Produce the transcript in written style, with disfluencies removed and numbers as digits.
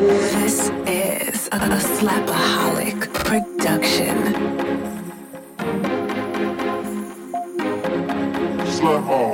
This is a Slapaholic production. Slap on.